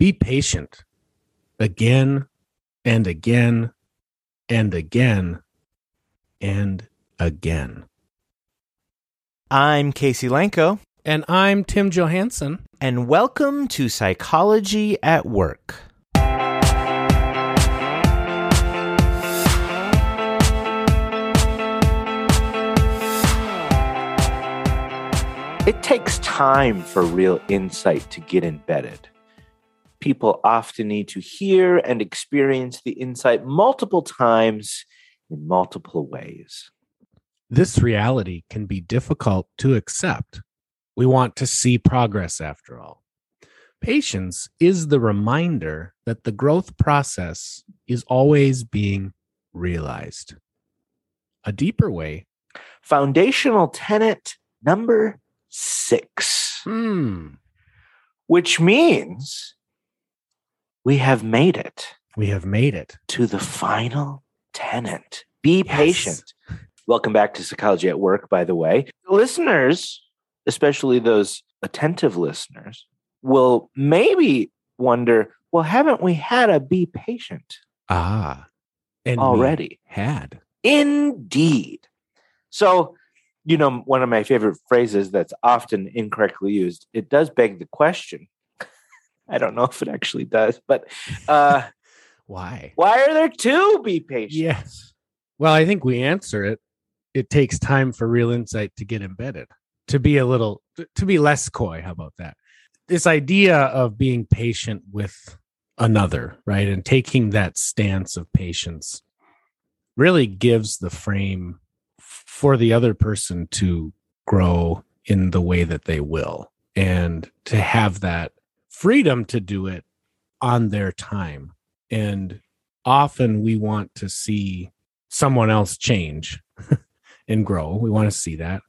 Be patient again and again and again and again. I'm Casey Lanko. And I'm Tim Johansson. And welcome to Psychology at Work. It takes time for real insight to get embedded. People often need to hear and experience the insight multiple times in multiple ways. This reality can be difficult to accept. We want to see progress, after all. Patience is the reminder that the growth process is always being realized. A Deeper Way. Foundational tenet number 6. Which means we have made it. We have made it. To the final tenet. Be patient. Welcome back to Psychology at Work, by the way. Listeners, especially those attentive listeners, will maybe wonder, well, haven't we had a be patient? And already had. Indeed. So, you know, one of my favorite phrases that's often incorrectly used, it does beg the question. I don't know if it actually does, but why? Why are there two be patients? Yes. Well, I think we answer it. It takes time for real insight to get embedded, to be less coy. How about that? This idea of being patient with another, right? And taking that stance of patience really gives the frame for the other person to grow in the way that they will and to have that freedom to do it on their time. And often we want to see someone else change and grow. We want to see that.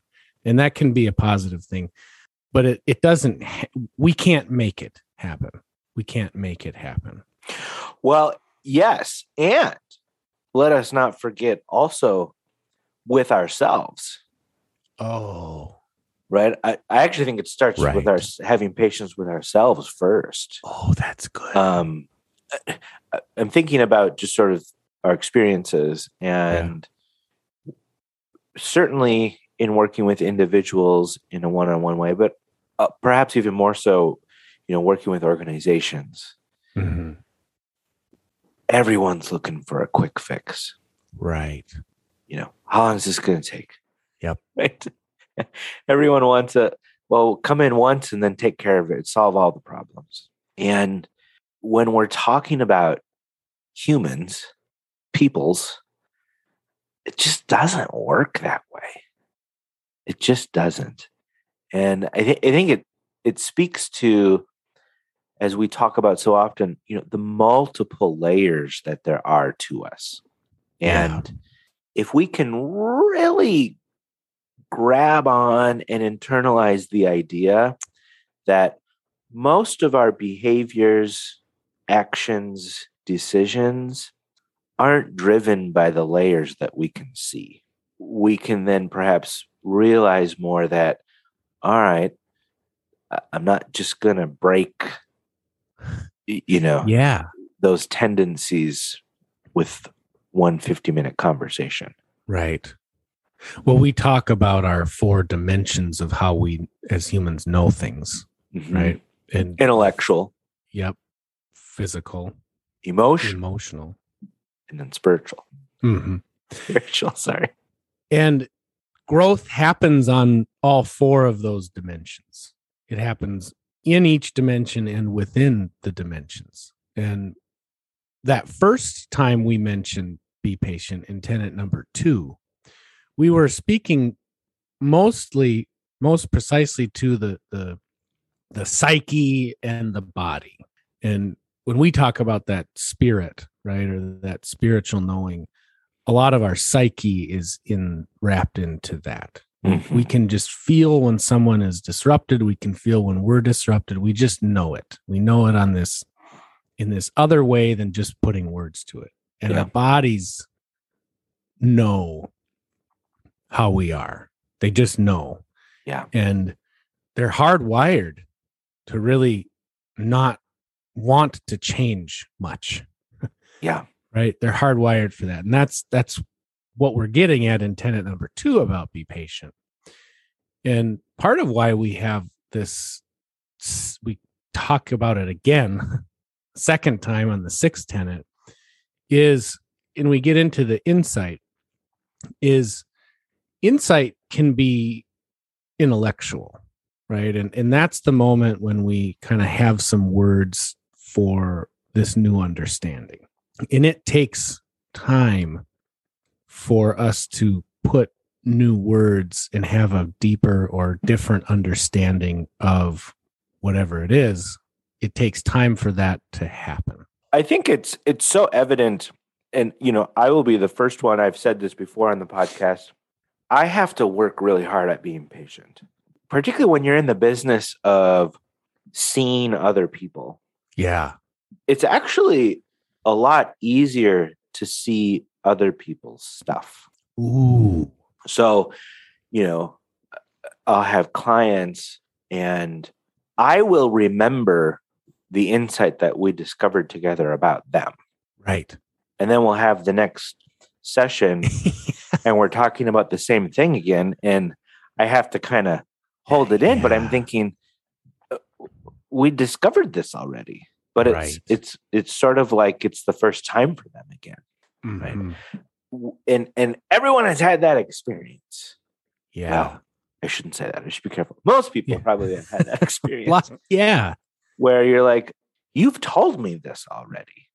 And that can be a positive thing, but we can't make it happen. We can't make it happen. Well, yes. And let us not forget also with ourselves. Oh, right. I actually think it starts with having patience with ourselves first. Oh, that's good. I'm thinking about just sort of our experiences and certainly in working with individuals in a one-on-one way, but perhaps even more so, you know, working with organizations. Mm-hmm. Everyone's looking for a quick fix. Right. You know, how long is this going to take? Yep. Right. Everyone wants come in once and then take care of it, solve all the problems. And when we're talking about humans, peoples, it just doesn't work that way. It just doesn't. And I think it speaks to, as we talk about so often, you know, the multiple layers that there are to us. And if we can really grab on and internalize the idea that most of our behaviors, actions, decisions aren't driven by the layers that we can see, we can then perhaps realize more that, all right, I'm not just going to break, you know, those tendencies with one 50-minute conversation. Right. Well, we talk about our 4 dimensions of how we as humans know things, right? And intellectual. Yep. Physical. Emotional. And then spiritual. Mm-hmm. Spiritual, sorry. And growth happens on all 4 of those dimensions. It happens in each dimension and within the dimensions. And that first time we mentioned be patient in tenet number 2, we were speaking most precisely to the psyche and the body. And when we talk about that spirit, right, or that spiritual knowing, a lot of our psyche is wrapped into that. Mm-hmm. We can just feel when someone is disrupted. We can feel when we're disrupted. We just know it. We know it in this other way than just putting words to it. And our bodies know how we are. They just know. Yeah. And they're hardwired to really not want to change much. Yeah. Right. They're hardwired for that. And that's what we're getting at in tenet number 2 about be patient. And part of why we have this, we talk about it again, second time on the 6th tenet is, and we get into the insight, is insight can be intellectual, right? And that's the moment when we kind of have some words for this new understanding. And it takes time for us to put new words and have a deeper or different understanding of whatever it is. It takes time for that to happen. I think it's so evident, and you know, I will be the first one, I've said this before on the podcast, I have to work really hard at being patient, particularly when you're in the business of seeing other people. Yeah. It's actually a lot easier to see other people's stuff. Ooh. So, you know, I'll have clients and I will remember the insight that we discovered together about them. Right. And then we'll have the next session and we're talking about the same thing again. And I have to kind of hold it in, yeah. But I'm thinking we discovered this already, but it's, right. It's sort of like, it's the first time for them again. Mm-hmm. Right. And everyone has had that experience. Yeah. Well, I shouldn't say that. I should be careful. Most people probably have had that experience. Yeah. Where you're like, you've told me this already.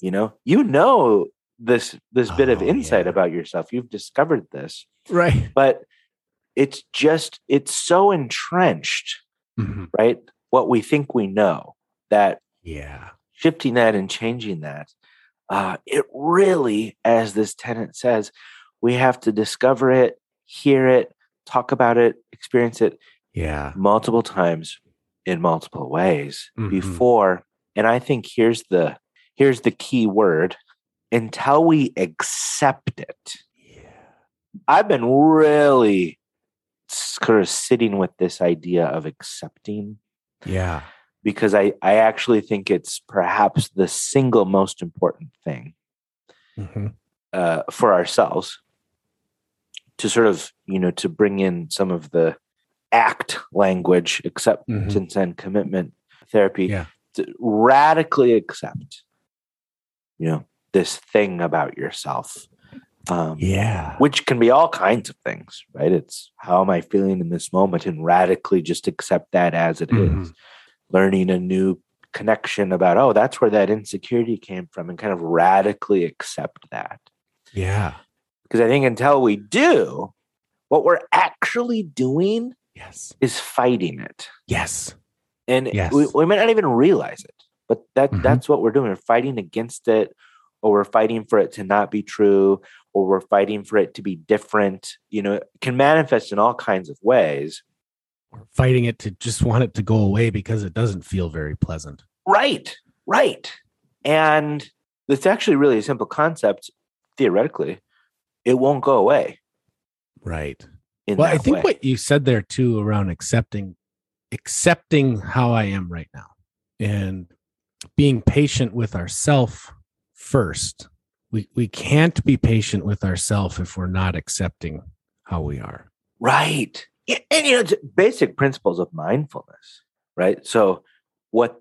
You know, this bit of insight about yourself. You've discovered this. Right. But it's just, it's so entrenched, mm-hmm. right? What we think we know, that shifting that and changing that, it really, as this tenet says, we have to discover it, hear it, talk about it, experience it multiple times in multiple ways mm-hmm. before. And I think here's the key word, until we accept it. Yeah. I've been really sort of sitting with this idea of accepting. Yeah. Because I actually think it's perhaps the single most important thing mm-hmm. For ourselves to sort of, you know, to bring in some of the ACT language, acceptance mm-hmm. and commitment therapy, to radically accept, you know, this thing about yourself. Which can be all kinds of things, right? It's how am I feeling in this moment and radically just accept that as it mm-hmm. is. Learning a new connection about, oh, that's where that insecurity came from, and kind of radically accept that. Yeah. Because I think until we do, what we're actually doing is fighting it. Yes. And we might not even realize it. But that's what we're doing. We're fighting against it, or we're fighting for it to not be true, or we're fighting for it to be different. You know, it can manifest in all kinds of ways. We're fighting it to just want it to go away because it doesn't feel very pleasant. Right. And it's actually really a simple concept. Theoretically, it won't go away. Right. Well, I think what you said there too around accepting how I am right now. And being patient with ourselves first. We can't be patient with ourselves if we're not accepting how we are. Right. And you know, it's basic principles of mindfulness, right? So what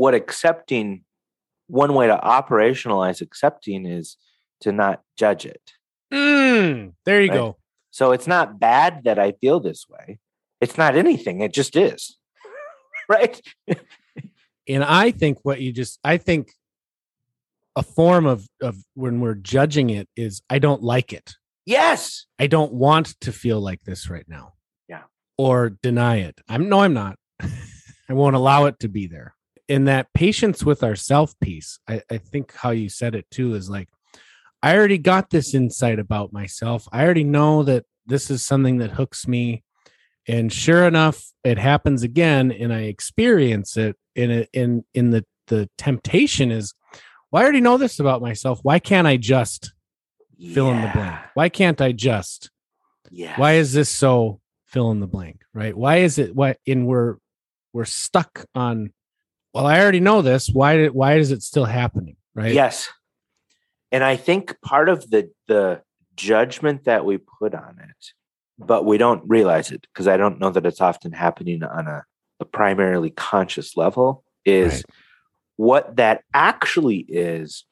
accepting, one way to operationalize accepting is to not judge it. There you go. So it's not bad that I feel this way. It's not anything. It just is. Right. And I think I think a form of when we're judging it is I don't like it. Yes. I don't want to feel like this right now. Yeah. Or deny it. I'm not. I won't allow it to be there. And that patience with ourself piece, I think how you said it too, is like, I already got this insight about myself. I already know that this is something that hooks me. And sure enough, it happens again, and I experience it. And in the temptation is, well, I already know this about myself. Why can't I just fill in the blank? Why can't I just? Yeah. Why is this so fill in the blank? Right? Why is it? Why? And we're stuck on well, I already know this. Why is it still happening? Right. Yes. And I think part of the judgment that we put on it, but we don't realize it because I don't know that it's often happening on a primarily conscious level, is right. What that actually is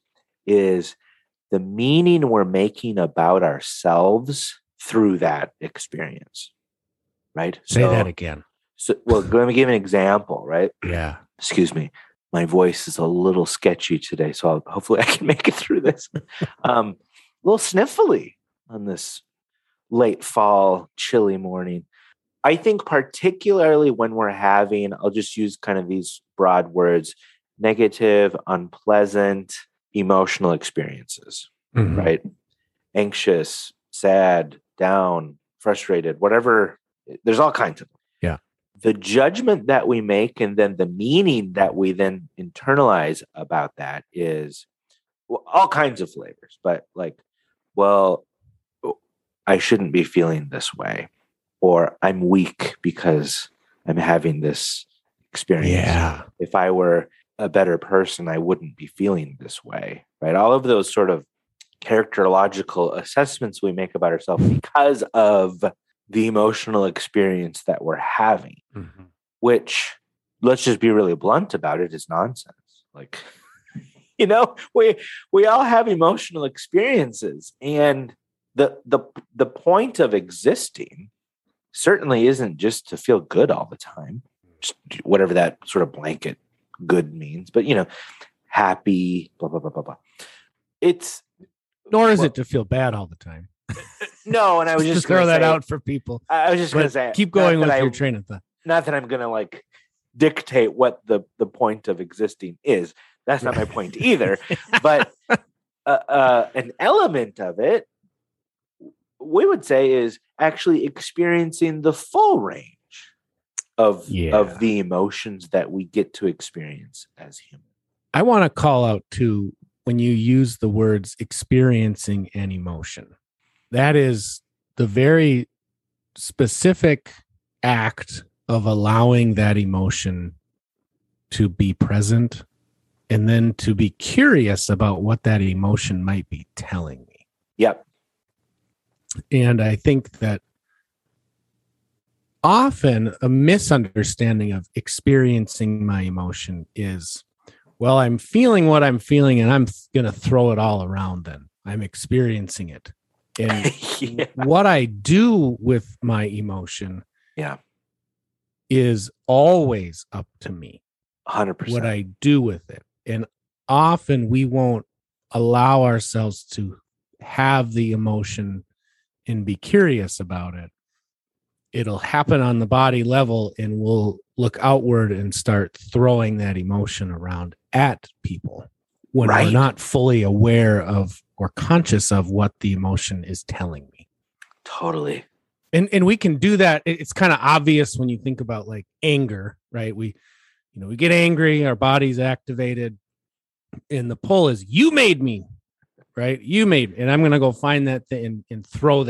the meaning we're making about ourselves through that experience. Right. Say that again. So, well, let me give an example, right? Yeah. Excuse me. My voice is a little sketchy today, so hopefully I can make it through this. A little sniffly on this late fall, chilly morning. I think particularly when we're having, I'll just use kind of these broad words, negative, unpleasant, emotional experiences, mm-hmm. right? Anxious, sad, down, frustrated, whatever. There's all kinds of them. Yeah. The judgment that we make and then the meaning that we then internalize about that is all kinds of flavors, but like, well, I shouldn't be feeling this way, or I'm weak because I'm having this experience. Yeah. If I were a better person, I wouldn't be feeling this way, right? All of those sort of characterological assessments we make about ourselves because of the emotional experience that we're having, mm-hmm. which, let's just be really blunt about it, is nonsense. Like, you know, we all have emotional experiences, and the point of existing certainly isn't just to feel good all the time, just whatever that sort of blanket good means, but, you know, happy, blah, blah, blah, blah, blah. Nor is it to feel bad all the time. No, and I was just to throw that out for people. I was just going to say, keep going with your train of thought. Not that I'm going to like dictate what the point of existing is. That's not my point either. But an element of it, we would say, is actually experiencing the full range of the emotions that we get to experience as humans. I want to call out to when you use the words experiencing an emotion. That is the very specific act of allowing that emotion to be present and then to be curious about what that emotion might be telling me. Yep. And I think that often a misunderstanding of experiencing my emotion is, well, I'm feeling what I'm feeling and I'm going to throw it all around then. I'm experiencing it. And yeah. What I do with my emotion is always up to me. 100%. What I do with it. And often we won't allow ourselves to have the emotion and be curious about it. It'll happen on the body level and we'll look outward and start throwing that emotion around at people when right. we're not fully aware of or conscious of what the emotion is telling me. Totally. And we can do that. It's kind of obvious when you think about like anger, right? We get angry, our body's activated, and the pull is, you made me, right? You made me, and I'm going to go find that thing and throw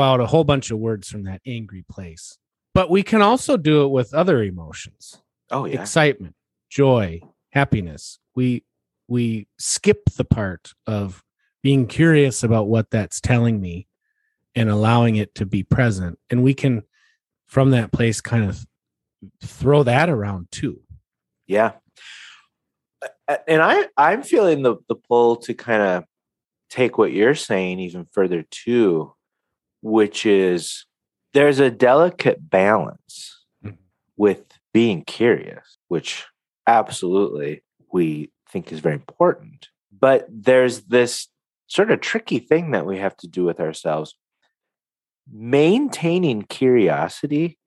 out a whole bunch of words from that angry place. But we can also do it with other emotions. Oh, yeah. Excitement, joy, happiness. We skip the part of being curious about what that's telling me and allowing it to be present. And we can, from that place, kind of throw that around too. Yeah. And I'm feeling the pull to kind of take what you're saying even further too, which is there's a delicate balance mm-hmm. with being curious, which absolutely we think is very important. But there's this sort of tricky thing that we have to do with ourselves. Maintaining curiosity,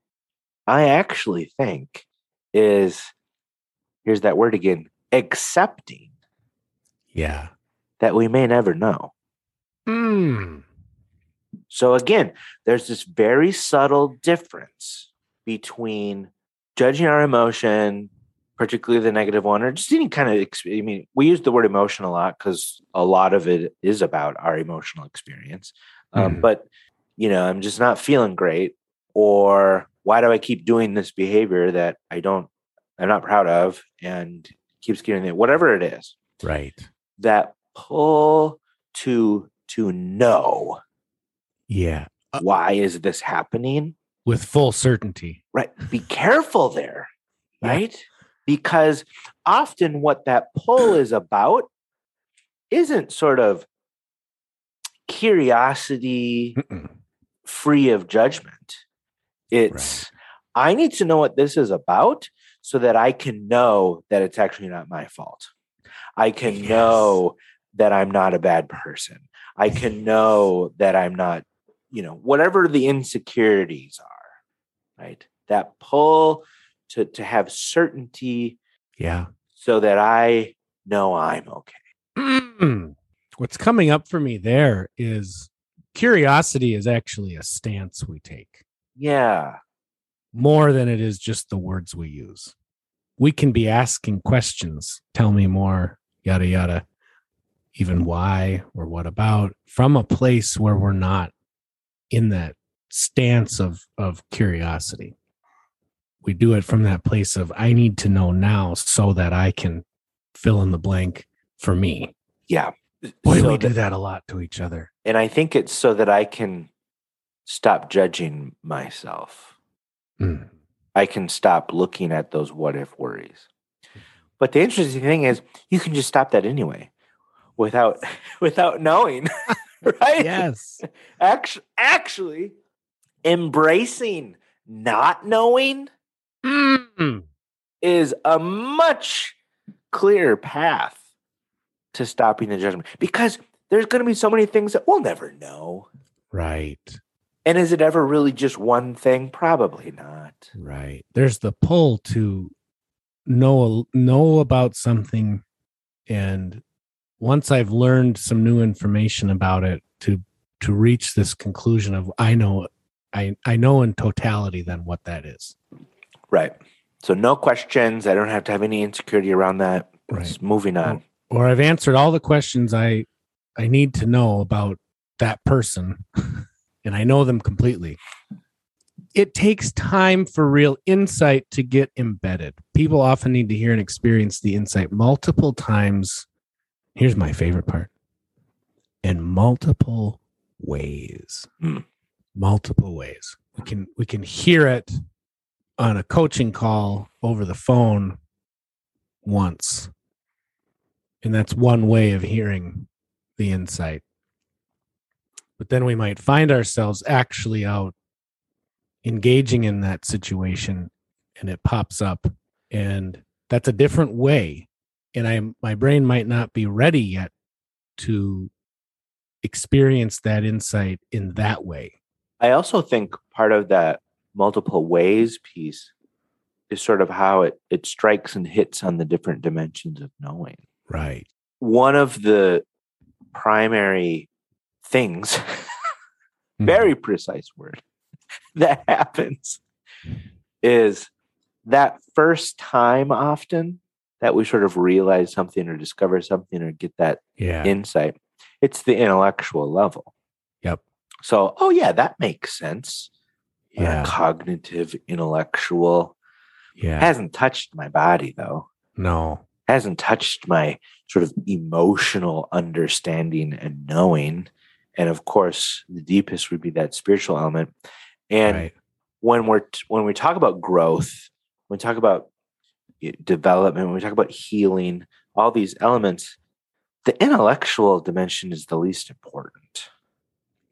I actually think, is, here's that word again, accepting. Yeah. That we may never know. Mm. So again, there's this very subtle difference between judging our emotion, particularly the negative one, or just any kind of, we use the word emotion a lot because a lot of it is about our emotional experience. But, you know, I'm just not feeling great, or why do I keep doing this behavior that I don't I'm not proud of, and keeps getting it, whatever it is. Right. That pull to know. Yeah. Why is this happening? With full certainty. Right. Be careful there. Yeah. Right. Because often what that pull is about isn't sort of curiosity free of judgment. It's, right. I need to know what this is about so that I can know that it's actually not my fault. I can know that I'm not a bad person. I can know that I'm not, you know, whatever the insecurities are, right? That pull to have certainty. Yeah. So that I know I'm okay. Mm-hmm. What's coming up for me there is curiosity is actually a stance we take. Yeah. More than it is just the words we use. We can be asking questions. Tell me more, yada, yada, even why or what about, from a place where we're not in that stance of curiosity. We do it from that place of, I need to know now so that I can fill in the blank for me. Yeah. Boy, we do that a lot to each other. And I think it's so that I can stop judging myself. Mm. I can stop looking at those what if worries. But the interesting thing is you can just stop that anyway without knowing, right? Yes. Actually embracing not knowing is a much clearer path to stopping the judgment, because there's going to be so many things that we'll never know. Right. And is it ever really just one thing? Probably not. Right. There's the pull to know about something. And once I've learned some new information about it, to reach this conclusion of, I know in totality then what that is. Right. So no questions. I don't have to have any insecurity around that. Right. Just moving on. Or I've answered all the questions I need to know about that person. And I know them completely. It takes time for real insight to get embedded. People often need to hear and experience the insight multiple times. Here's my favorite part. In multiple ways. Mm. Multiple ways. We can hear it on a coaching call over the phone once. And that's one way of hearing the insight. But then we might find ourselves actually out engaging in that situation, and it pops up, and that's a different way. And my brain might not be ready yet to experience that insight in that way. I also think part of that multiple ways piece is sort of how it strikes and hits on the different dimensions of knowing. Right. One of the primary things, very precise word, that happens is that first time often that we sort of realize something or discover something or get that insight, it's the intellectual level. Yep. So, oh yeah, that makes sense. Yeah. Cognitive, intellectual. Yeah. Hasn't touched my body though. No. Hasn't touched my sort of emotional understanding and knowing. And of course, the deepest would be that spiritual element. And right. when we talk about growth, when we talk about development, when we talk about healing, all these elements, the intellectual dimension is the least important.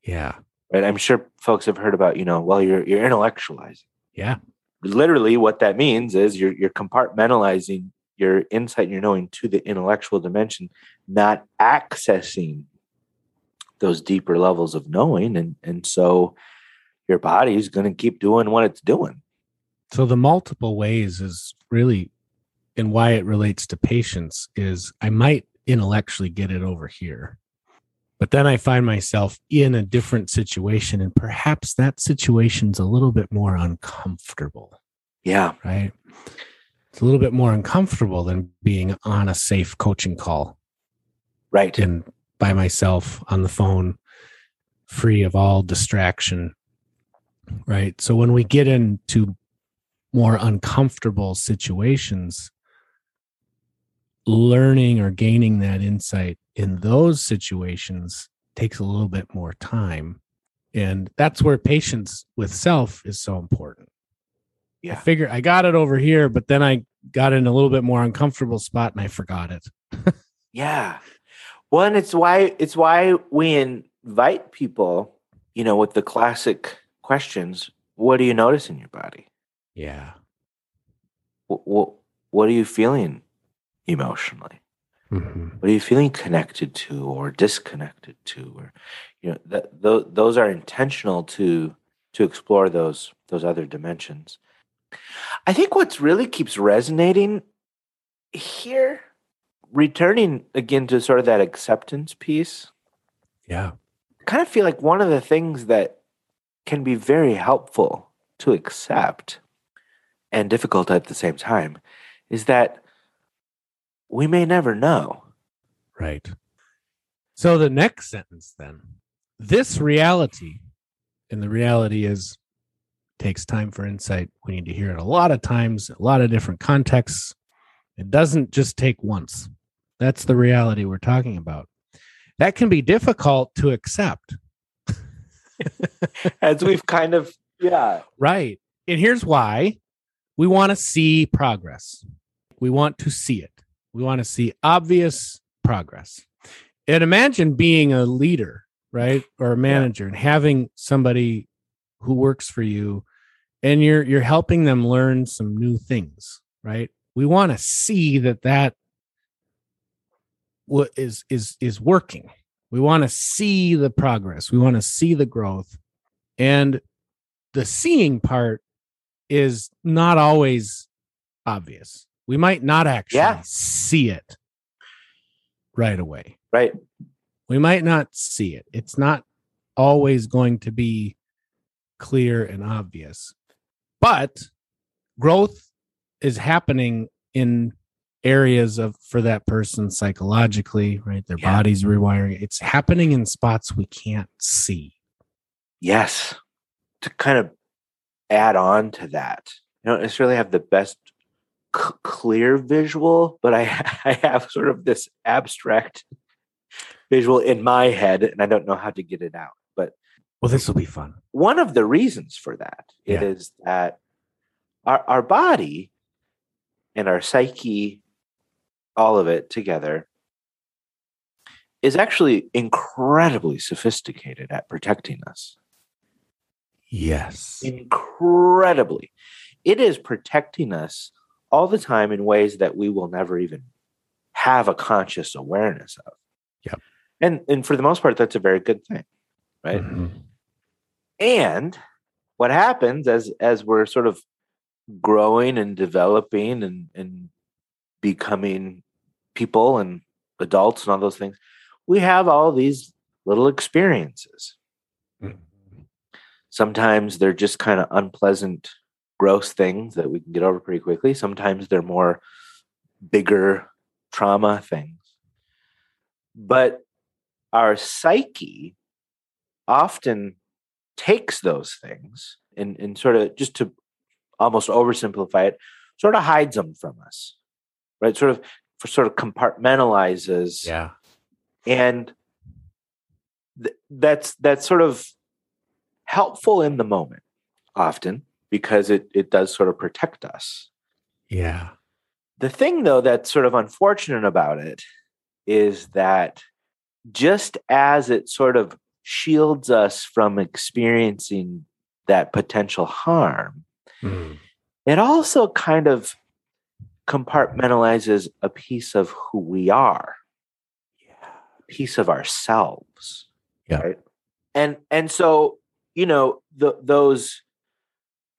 Yeah. Right. I'm sure folks have heard about, you're intellectualizing. Yeah. Literally what that means is you're compartmentalizing your insight and your knowing to the intellectual dimension, not accessing those deeper levels of knowing. And so your body is going to keep doing what it's doing. So the multiple ways is really, and why it relates to patience is, I might intellectually get it over here, but then I find myself in a different situation, and perhaps that situation's a little bit more uncomfortable. Yeah. Right. It's a little bit more uncomfortable than being on a safe coaching call. Right. And by myself on the phone, free of all distraction. Right. So when we get into more uncomfortable situations, learning or gaining that insight in those situations takes a little bit more time. And that's where patience with self is so important. Yeah. I figure I got it over here, but then I got in a little bit more uncomfortable spot and I forgot it. Yeah. Well, and it's why we invite people, you know, with the classic questions, what do you notice in your body? Yeah. What are you feeling emotionally? Mm-hmm. What are you feeling connected to or disconnected to? Or, you know, those are intentional to explore those other dimensions. I think what's really keeps resonating here, returning again to sort of that acceptance piece. Yeah. I kind of feel like one of the things that can be very helpful to accept and difficult at the same time is that we may never know. Right. So the next sentence then, this reality, and the reality is takes time for insight. We need to hear it a lot of times, a lot of different contexts. It doesn't just take once. That's the reality we're talking about. That can be difficult to accept. As we've kind of, yeah. Right. And here's why. We want to see progress. We want to see it. We want to see obvious progress. And imagine being a leader, right? Or a manager, yeah, and having somebody who works for you and you're helping them learn some new things, right? We want to see that is working. We want to see the progress. We want to see the growth. And the seeing part is not always obvious. We might not actually see it right away. Right. We might not see it. It's not always going to be clear and obvious. But growth is happening in areas of, for that person psychologically, right? Their body's rewiring. It's happening in spots we can't see. Yes. To kind of add on to that, I don't necessarily have the best clear visual, but I have sort of this abstract visual in my head and I don't know how to get it out, but. Well, this will be fun. One of the reasons for that is that our body and our psyche, all of it together, is actually incredibly sophisticated at protecting us. Yes. Incredibly. It is protecting us all the time in ways that we will never even have a conscious awareness of. Yep. And for the most part, that's a very good thing, right? Mm-hmm. And what happens as we're sort of growing and developing and becoming people and adults and all those things, we have all these little experiences. Mm-hmm. Sometimes they're just kind of unpleasant, gross things that we can get over pretty quickly. Sometimes they're more bigger trauma things. But our psyche often takes those things and sort of, just to almost oversimplify it, sort of hides them from us, right? Sort of compartmentalizes. Yeah. And that's sort of helpful in the moment often because it does sort of protect us. Yeah. The thing though, that's sort of unfortunate about it is that just as it sort of shields us from experiencing that potential harm, it also kind of compartmentalizes a piece of who we are, a piece of ourselves, right? And so, you know, those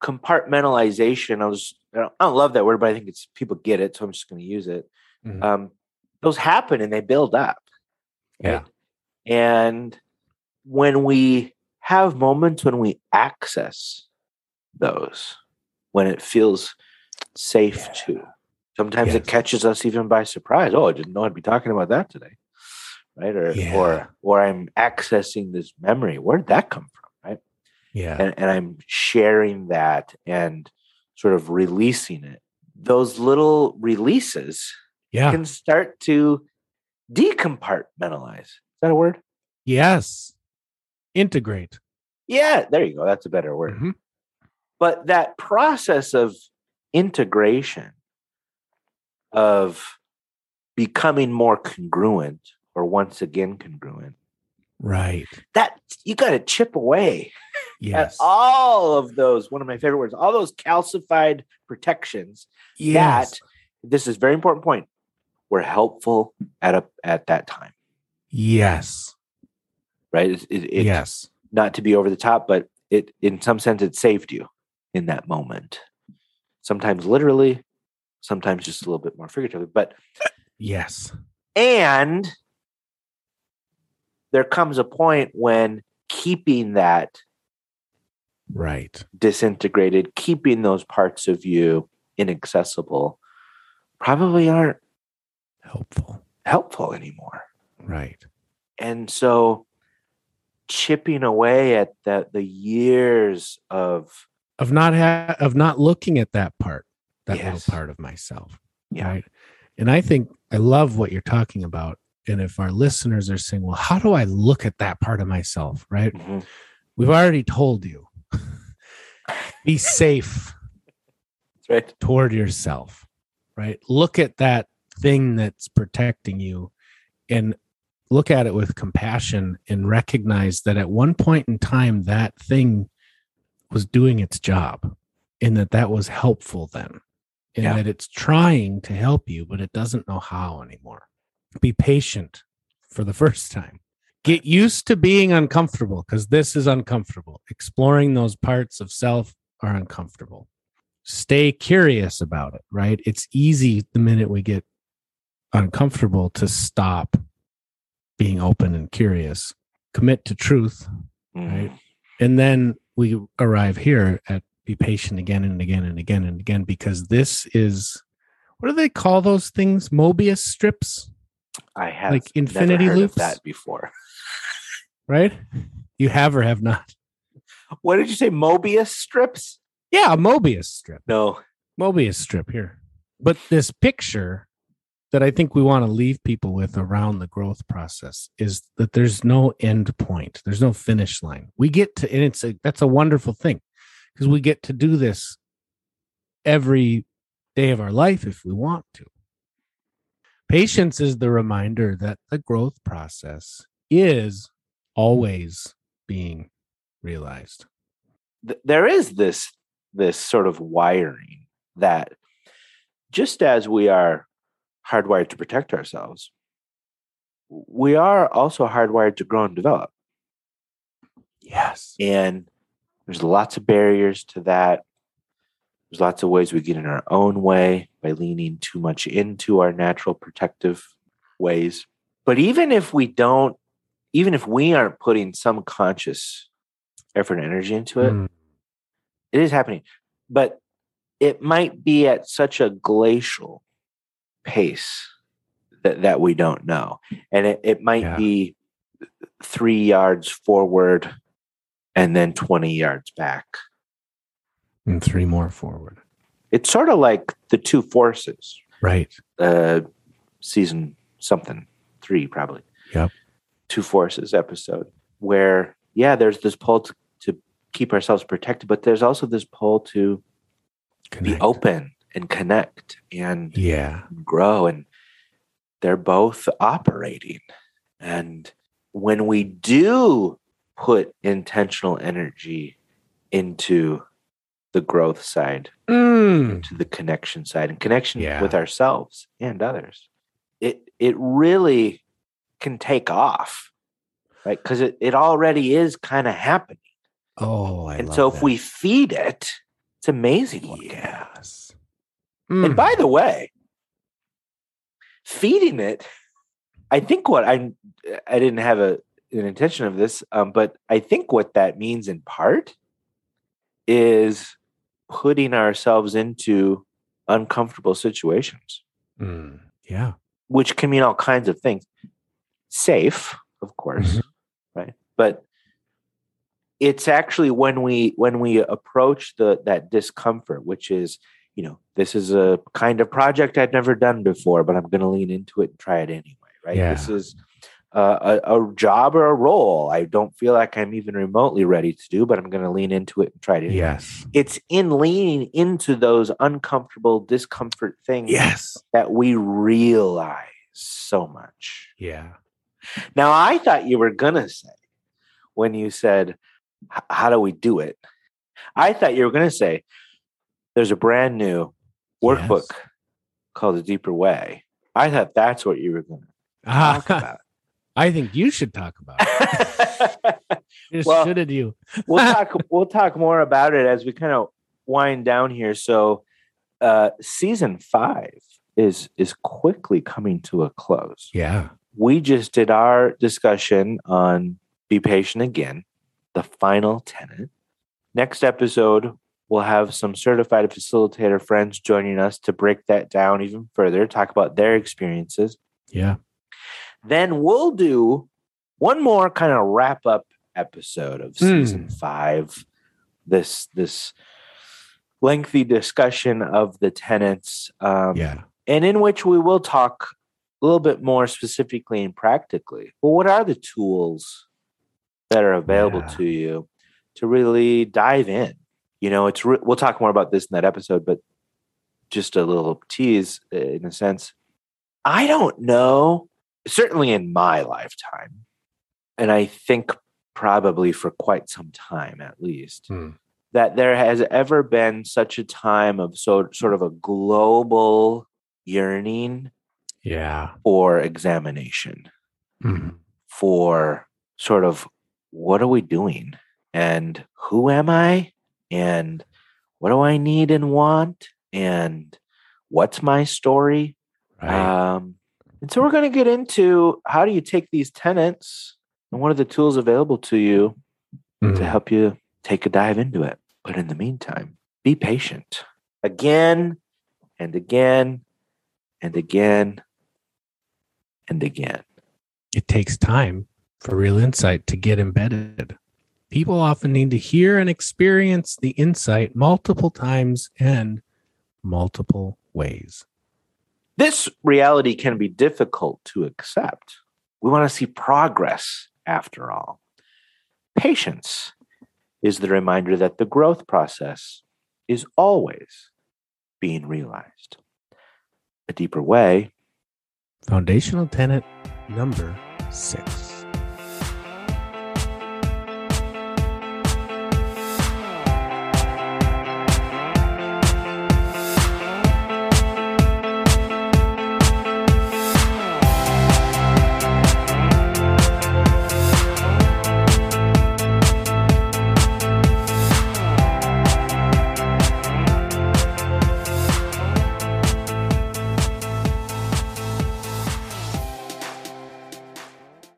compartmentalization, I don't love that word, but I think it's, people get it, so I'm just going to use it. Mm-hmm. Those happen and they build up. Right? Yeah. And when we have moments when we access those, when it feels safe to. Sometimes it catches us even by surprise. Oh, I didn't know I'd be talking about that today, right? Or I'm accessing this memory. Where did that come from, right? Yeah. And I'm sharing that and sort of releasing it, those little releases can start to decompartmentalize. Is that a word? Yes. Integrate. Yeah, there you go. That's a better word. Mm-hmm. But that process of integration, of becoming more congruent, or once again congruent, right? That you got to chip away at all of those. One of my favorite words, all those calcified protections. Yes. That this is a very important point. Were helpful at that time. Yes. Right. Yes. Not to be over the top, but it, in some sense, it saved you in that moment. Sometimes literally, sometimes just a little bit more figuratively, but yes. And there comes a point when keeping that disintegrated, keeping those parts of you inaccessible probably aren't helpful anymore. Right. And so chipping away at the years of not looking at that part, that little part of myself. Yeah. Right? And I think I love what you're talking about. And if our listeners are saying, well, how do I look at that part of myself? Right. Mm-hmm. We've already told you, be safe toward yourself, right? Look at that thing that's protecting you and look at it with compassion and recognize that at one point in time, that thing was doing its job and that was helpful then. And that it's trying to help you, but it doesn't know how anymore. Be patient for the first time. Get used to being uncomfortable, because this is uncomfortable. Exploring those parts of self are uncomfortable. Stay curious about it, right? It's easy the minute we get uncomfortable to stop being open and curious. Commit to truth, right? And then we arrive here at be patient again and again and again and again, because this is, what do they call those things? Mobius strips? I have like infinity never heard loops of that before. Right? You have or have not. What did you say? Mobius strips? Yeah, a Mobius strip. No. Mobius strip here. But this picture that I think we want to leave people with around the growth process is that there's no end point. There's no finish line. We get to, and that's a wonderful thing, because we get to do this every day of our life if we want to. Patience is the reminder that the growth process is always being realized. There is this sort of wiring that just as we are hardwired to protect ourselves, we are also hardwired to grow and develop. Yes. And there's lots of barriers to that. There's lots of ways we get in our own way by leaning too much into our natural protective ways. But even if we aren't putting some conscious effort and energy into it, it is happening. But it might be at such a glacial pace that we don't know. And it might be 3 yards forward and then 20 yards back. And 3 more forward. It's sort of like the 2 forces. Right. Season something, 3 probably. Yep. 2 forces episode where, there's this pull to keep ourselves protected, but there's also this pull to be open and connect and grow. And they're both operating. And when we do put intentional energy into the growth side, to the connection side, and connection with ourselves and others, it really can take off, right? Because it already is kind of happening. Oh, and so if we feed it, it's amazing. Yes. And by the way, feeding it, I think what I didn't have an intention of this, but I think what that means in part is putting ourselves into uncomfortable situations. Yeah. Which can mean all kinds of things. Safe, of course, right? But it's actually when we approach that discomfort, which is, you know, this is a kind of project I've never done before, but I'm going to lean into it and try it anyway. Right. Yeah. This is a job or a role I don't feel like I'm even remotely ready to do, but I'm going to lean into it and try it anyway. Yes. It's in leaning into those uncomfortable discomfort things that we realize so much. Yeah. Now, I thought you were going to say, when you said, how do we do it? I thought you were going to say, there's a brand new workbook called A Deeper Way. I thought that's what you were going to talk about. I think you should talk about it. You. We'll talk more about it as we kind of wind down here. So season 5 is quickly coming to a close. Yeah. We just did our discussion on Be Patient Again, the final tenet. Next episode, we'll have some certified facilitator friends joining us to break that down even further, talk about their experiences. Yeah. Then we'll do one more kind of wrap-up episode of season 5, this lengthy discussion of the tenets, and in which we will talk a little bit more specifically and practically. Well, what are the tools that are available to you to really dive in? You know, we'll talk more about this in that episode, but just a little tease in a sense. I don't know, certainly in my lifetime, and I think probably for quite some time at least, that there has ever been such a time of sort of a global yearning for examination, for sort of what are we doing and who am I and what do I need and want and what's my story? Right. And so we're going to get into how do you take these tenets and what are the tools available to you to help you take a dive into it. But in the meantime, be patient again and again and again and again. It takes time for real insight to get embedded. People often need to hear and experience the insight multiple times and multiple ways. This reality can be difficult to accept. We want to see progress, after all. Patience is the reminder that the growth process is always being realized. A Deeper Way. Foundational tenet number 6.